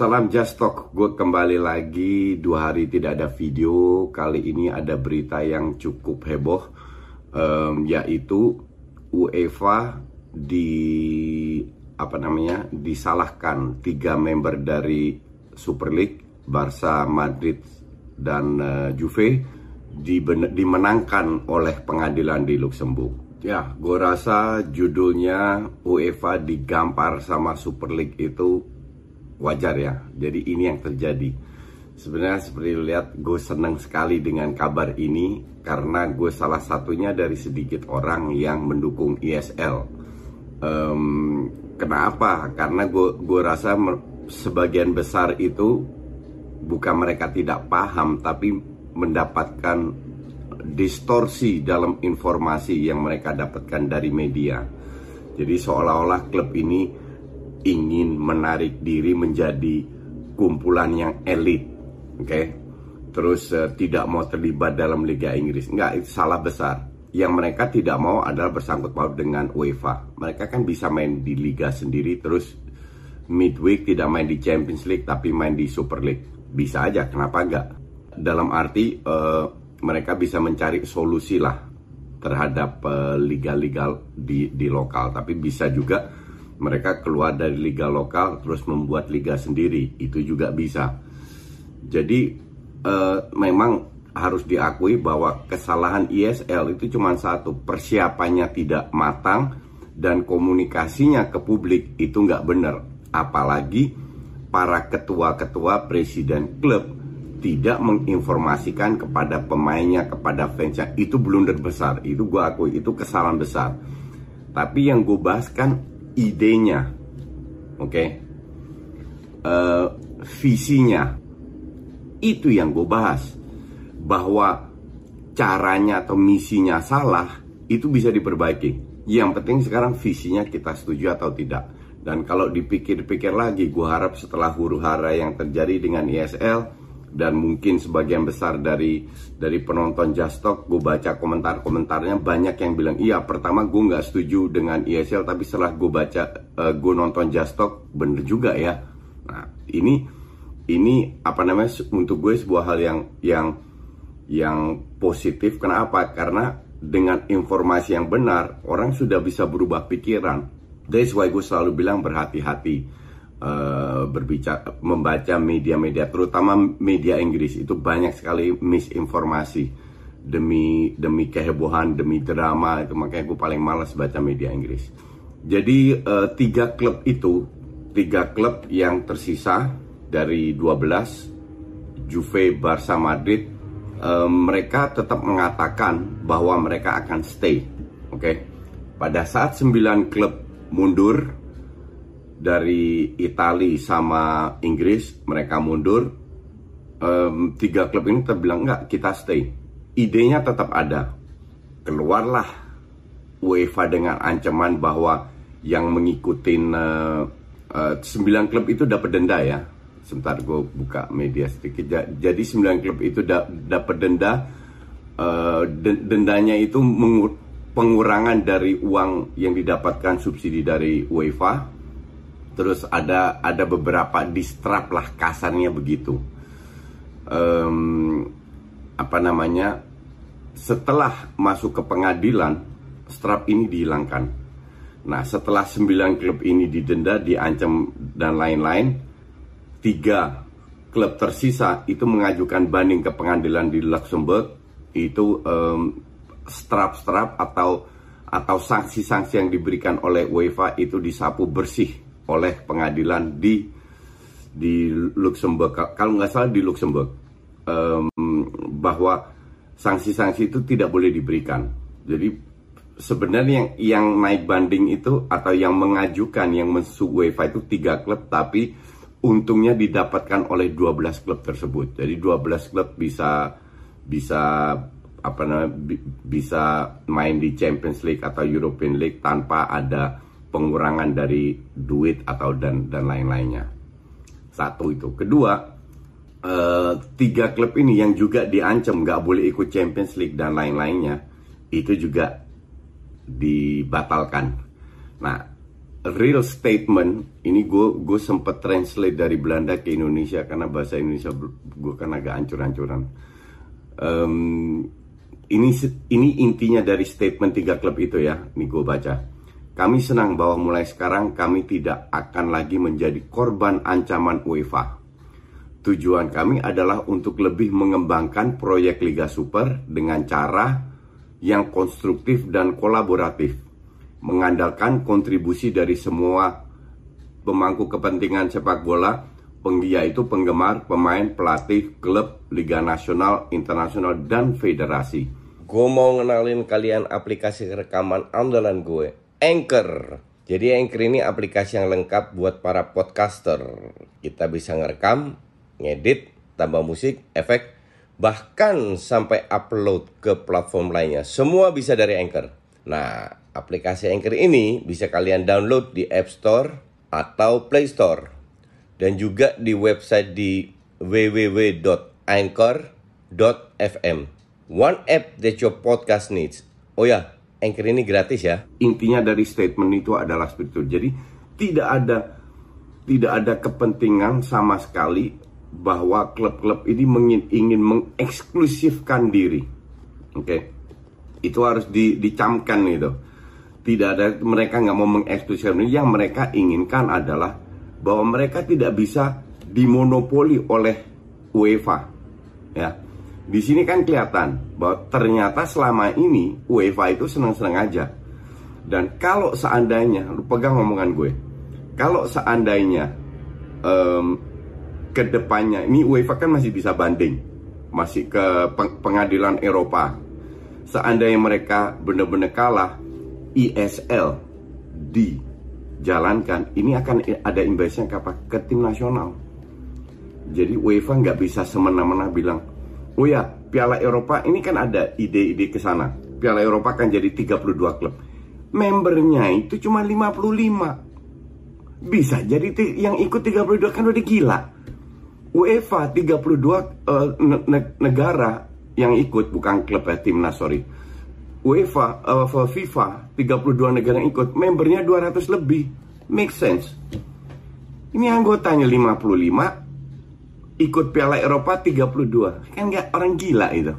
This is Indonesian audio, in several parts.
Salam Just Talk, gue kembali lagi. 2 hari tidak ada video. Kali ini ada berita yang cukup heboh, yaitu UEFA disalahkan 3 member dari Super League, Barca, Madrid, dan Juve dimenangkan oleh pengadilan di Luxemburg. Ya, gue rasa judulnya UEFA digampar sama Super League itu wajar ya. Jadi ini yang terjadi. Sebenarnya seperti lihat, gue senang sekali dengan kabar ini karena gue salah satunya dari sedikit orang yang mendukung ISL. Kenapa? Karena gue rasa sebagian besar itu bukan mereka tidak paham, tapi mendapatkan distorsi dalam informasi yang mereka dapatkan dari media. Jadi seolah-olah klub ini ingin menarik diri menjadi kumpulan yang elit, oke? Terus tidak mau terlibat dalam Liga Inggris. Enggak, itu salah besar. Yang mereka tidak mau adalah bersangkut paut dengan UEFA. Mereka kan bisa main di Liga sendiri, terus midweek tidak main di Champions League tapi main di Super League. Bisa aja, kenapa enggak? Dalam arti mereka bisa mencari solusi lah terhadap liga-liga di lokal, tapi bisa juga mereka keluar dari liga lokal terus membuat liga sendiri, itu juga bisa. Jadi memang harus diakui bahwa kesalahan ISL itu cuma satu, persiapannya tidak matang dan komunikasinya ke publik itu nggak benar. Apalagi para ketua-ketua presiden klub tidak menginformasikan kepada pemainnya, kepada fansnya, itu blunder besar. Itu gue akui, itu kesalahan besar. Tapi yang gue bahas kan idenya, oke? Visinya, itu yang gue bahas. Bahwa caranya atau misinya salah, itu bisa diperbaiki. Yang penting sekarang visinya kita setuju atau tidak. Dan kalau dipikir-pikir lagi, gue harap setelah huru-hara yang terjadi dengan ISL dan mungkin sebagian besar dari penonton Just Talk, gue baca komentar-komentarnya banyak yang bilang, iya pertama gue gak setuju dengan ISL, tapi setelah gue baca, gue nonton Just Talk, bener juga ya. Nah ini untuk gue sebuah hal yang positif. Kenapa? Karena dengan informasi yang benar, orang sudah bisa berubah pikiran. That's why gue selalu bilang berhati-hati berbicara, membaca media-media, terutama media Inggris itu banyak sekali misinformasi demi kehebohan, demi drama. Itu makanya gue paling malas baca media Inggris. Jadi 3 klub yang tersisa dari 12, Juve, Barca, Madrid, mereka tetap mengatakan bahwa mereka akan stay, oke? Pada saat 9 klub mundur dari Itali sama Inggris, mereka mundur. 3 klub ini terbilang enggak, kita stay. Idenya tetap ada. Keluarlah UEFA dengan ancaman bahwa yang mengikuti 9 klub itu dapat denda ya. Sebentar gue buka media sedikit. Jadi 9 klub itu dapat denda. Dendanya itu pengurangan dari uang yang didapatkan subsidi dari UEFA. Terus ada beberapa distrap lah, kasarnya begitu. Setelah masuk ke pengadilan, strap ini dihilangkan. Nah, setelah 9 klub ini didenda, diancam dan lain-lain, 3 klub tersisa itu mengajukan banding ke pengadilan di Luxemburg. Itu strap-strap atau atau sanksi-sanksi yang diberikan oleh UEFA itu disapu bersih oleh pengadilan di Luxemburg, kalau nggak salah di Luxemburg, bahwa sanksi-sanksi itu tidak boleh diberikan. Jadi sebenarnya yang naik banding itu atau yang mengajukan, yang mensugu UEFA itu 3 klub, tapi untungnya didapatkan oleh 12 klub tersebut. Jadi 12 klub bisa main di Champions League atau European League tanpa ada pengurangan dari duit atau dan lain-lainnya. Satu itu. Kedua, 3 klub ini yang juga diancam nggak boleh ikut Champions League dan lain-lainnya itu juga dibatalkan. Nah, real statement ini gue sempet translate dari Belanda ke Indonesia karena bahasa Indonesia gue kan agak ancur-ancuran. Ini intinya dari statement 3 klub itu ya. Ini gue baca. Kami senang bahwa mulai sekarang kami tidak akan lagi menjadi korban ancaman UEFA. Tujuan kami adalah untuk lebih mengembangkan proyek Liga Super dengan cara yang konstruktif dan kolaboratif, mengandalkan kontribusi dari semua pemangku kepentingan sepak bola, penggiat itu penggemar, pemain, pelatih, klub, liga nasional, internasional, dan federasi. Gue mau ngenalin kalian aplikasi rekaman andalan gue, Anchor. Jadi Anchor ini aplikasi yang lengkap buat para podcaster. Kita bisa ngerekam, ngedit, tambah musik, efek, bahkan sampai upload ke platform lainnya. Semua bisa dari Anchor. Nah, aplikasi Anchor ini bisa kalian download di App Store atau Play Store. Dan juga di website di www.anchor.fm. One app that your podcast needs. Oh ya, Anchor ini gratis ya. Intinya dari statement itu adalah seperti itu. Jadi tidak ada kepentingan sama sekali bahwa klub-klub ini ingin mengeksklusifkan diri. Oke. Itu harus dicamkan itu. Tidak ada, mereka nggak mau mengeksklusifkan. Yang mereka inginkan adalah bahwa mereka tidak bisa dimonopoli oleh UEFA. Ya, di sini kan kelihatan bahwa ternyata selama ini UEFA itu seneng-seneng aja. Dan kalau seandainya, lu pegang omongan gue, kalau seandainya kedepannya, ini UEFA kan masih bisa banding, masih ke pengadilan Eropa. Seandainya mereka benar-benar kalah, ISL dijalankan, ini akan ada imbasnya ke tim nasional. Jadi UEFA nggak bisa semena-mena bilang, oh ya, Piala Eropa ini kan ada ide-ide ke sana. Piala Eropa kan jadi 32 klub. Membernya itu cuma 55. Bisa jadi yang ikut 32 kan udah gila. UEFA 32 negara yang ikut, bukan klub ya, timnas, sorry. UEFA, FIFA, 32 negara yang ikut, membernya 200 lebih. Make sense. Ini anggotanya 55, ikut Piala Eropa 32. Kan nggak, orang gila itu.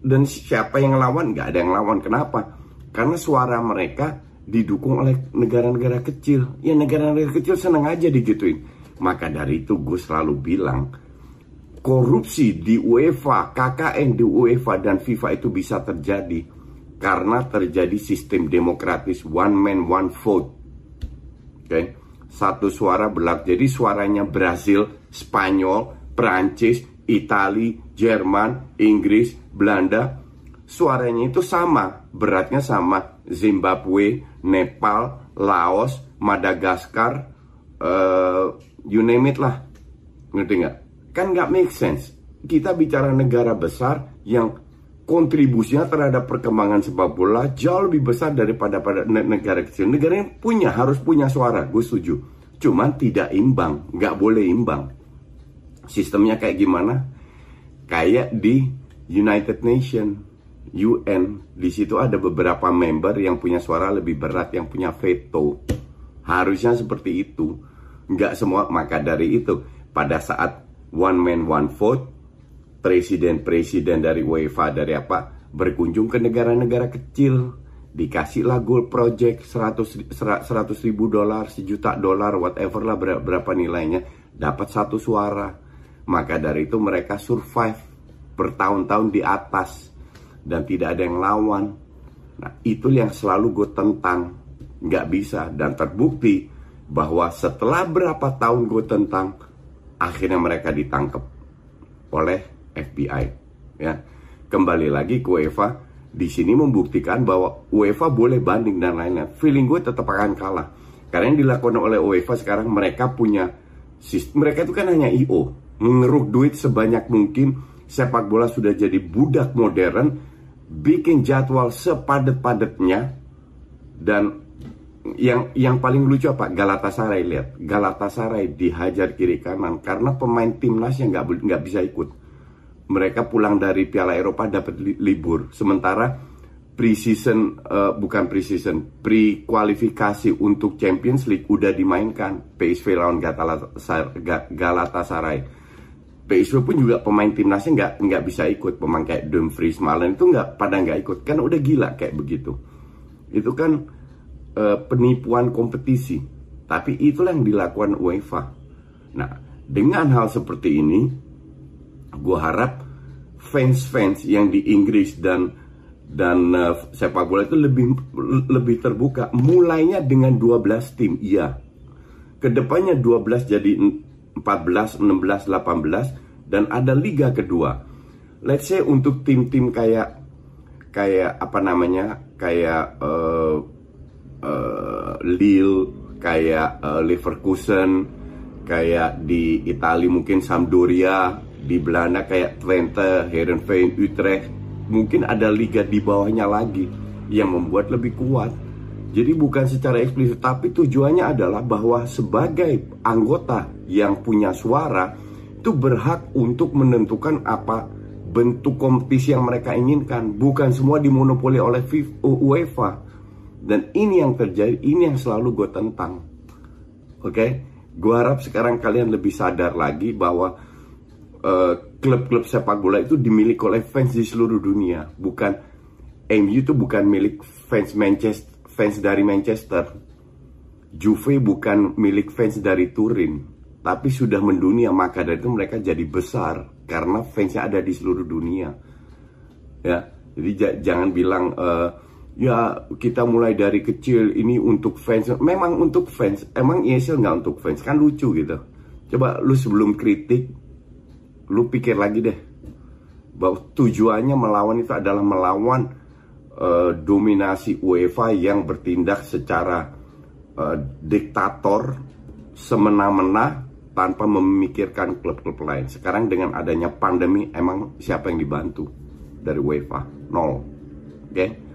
Dan siapa yang lawan? Nggak ada yang lawan. Kenapa? Karena suara mereka didukung oleh negara-negara kecil. Ya, negara-negara kecil seneng aja digituin. Maka dari itu gue selalu bilang, korupsi di UEFA, KKN di UEFA dan FIFA itu bisa terjadi karena terjadi sistem demokratis one man one vote. Okay? Satu suara berlaku. Jadi suaranya Brazil, Spanyol, Prancis, Itali, Jerman, Inggris, Belanda, suaranya itu sama, beratnya sama. Zimbabwe, Nepal, Laos, Madagaskar, you name it lah. Ngerti nggak? Kan nggak make sense. Kita bicara negara besar yang kontribusinya terhadap perkembangan sepak bola jauh lebih besar daripada negara kecil. Negara yang harus punya suara, gue setuju. Cuman tidak imbang, nggak boleh imbang. Sistemnya kayak gimana? Kayak di United Nation, UN. Di situ ada beberapa member yang punya suara lebih berat, yang punya veto. Harusnya seperti itu. Nggak semua. Maka dari itu, pada saat one man one vote, presiden-presiden dari UEFA dari apa berkunjung ke negara-negara kecil, dikasihlah goal project $100,000, $1.000,000, whatever lah berapa nilainya, dapat satu suara. Maka dari itu mereka survive bertahun-tahun di atas dan tidak ada yang lawan. Nah, itu yang selalu gue tentang, nggak bisa. Dan terbukti bahwa setelah berapa tahun gue tentang, akhirnya mereka ditangkap oleh FBI. Ya, kembali lagi ke UEFA, di sini membuktikan bahwa UEFA boleh banding dan lain-lain. Feeling gue tetap akan kalah, karena yang dilakukan oleh UEFA sekarang, mereka punya sistem, mereka itu kan hanya IO, mengeruk duit sebanyak mungkin. Sepak bola sudah jadi budak modern, bikin jadwal sepadet-padetnya. Dan yang paling lucu apa? Galatasaray, lihat Galatasaray dihajar kiri kanan karena pemain timnasnya nggak bisa ikut. Mereka pulang dari Piala Eropa dapat libur, sementara pre-kualifikasi untuk Champions League udah dimainkan. PSV lawan Galatasaray. PSV pun juga pemain timnasnya nggak bisa ikut. Pemain kayak Dumfries, Malen itu nggak ikut, kan udah gila kayak begitu. Itu kan penipuan kompetisi. Tapi itulah yang dilakukan UEFA. Nah, dengan hal seperti ini, gue harap fans-fans yang di Inggris dan sepak bola itu lebih terbuka. Mulainya dengan 12 tim, iya. Kedepannya 12 jadi 14, 16, 18, dan ada liga kedua. Let's say untuk tim-tim kayak apa namanya, kayak Lille, kayak Leverkusen, kayak di Itali mungkin Sampdoria, di Belanda kayak Twente, Heerenveen, Utrecht. Mungkin ada liga di bawahnya lagi yang membuat lebih kuat. Jadi bukan secara eksplisit, tapi tujuannya adalah bahwa sebagai anggota yang punya suara itu berhak untuk menentukan apa bentuk kompetisi yang mereka inginkan. Bukan semua dimonopoli oleh UEFA. Dan ini yang terjadi, ini yang selalu gue tentang. Oke? Gue harap sekarang kalian lebih sadar lagi bahwa klub-klub sepak bola itu dimiliki oleh fans di seluruh dunia. Bukan, MU itu bukan milik fans dari Manchester. Juve bukan milik fans dari Turin. Tapi sudah mendunia, maka dari itu mereka jadi besar. Karena fansnya ada di seluruh dunia. Ya, jadi jangan bilang ya kita mulai dari kecil ini untuk fans. Memang untuk fans. Emang ESL nggak untuk fans? Kan lucu gitu. Coba lu sebelum kritik, lu pikir lagi deh, bahwa tujuannya melawan itu adalah melawan dominasi UEFA yang bertindak secara diktator, semena-mena, tanpa memikirkan klub-klub lain. Sekarang dengan adanya pandemi, emang siapa yang dibantu dari UEFA? Nol. Oke?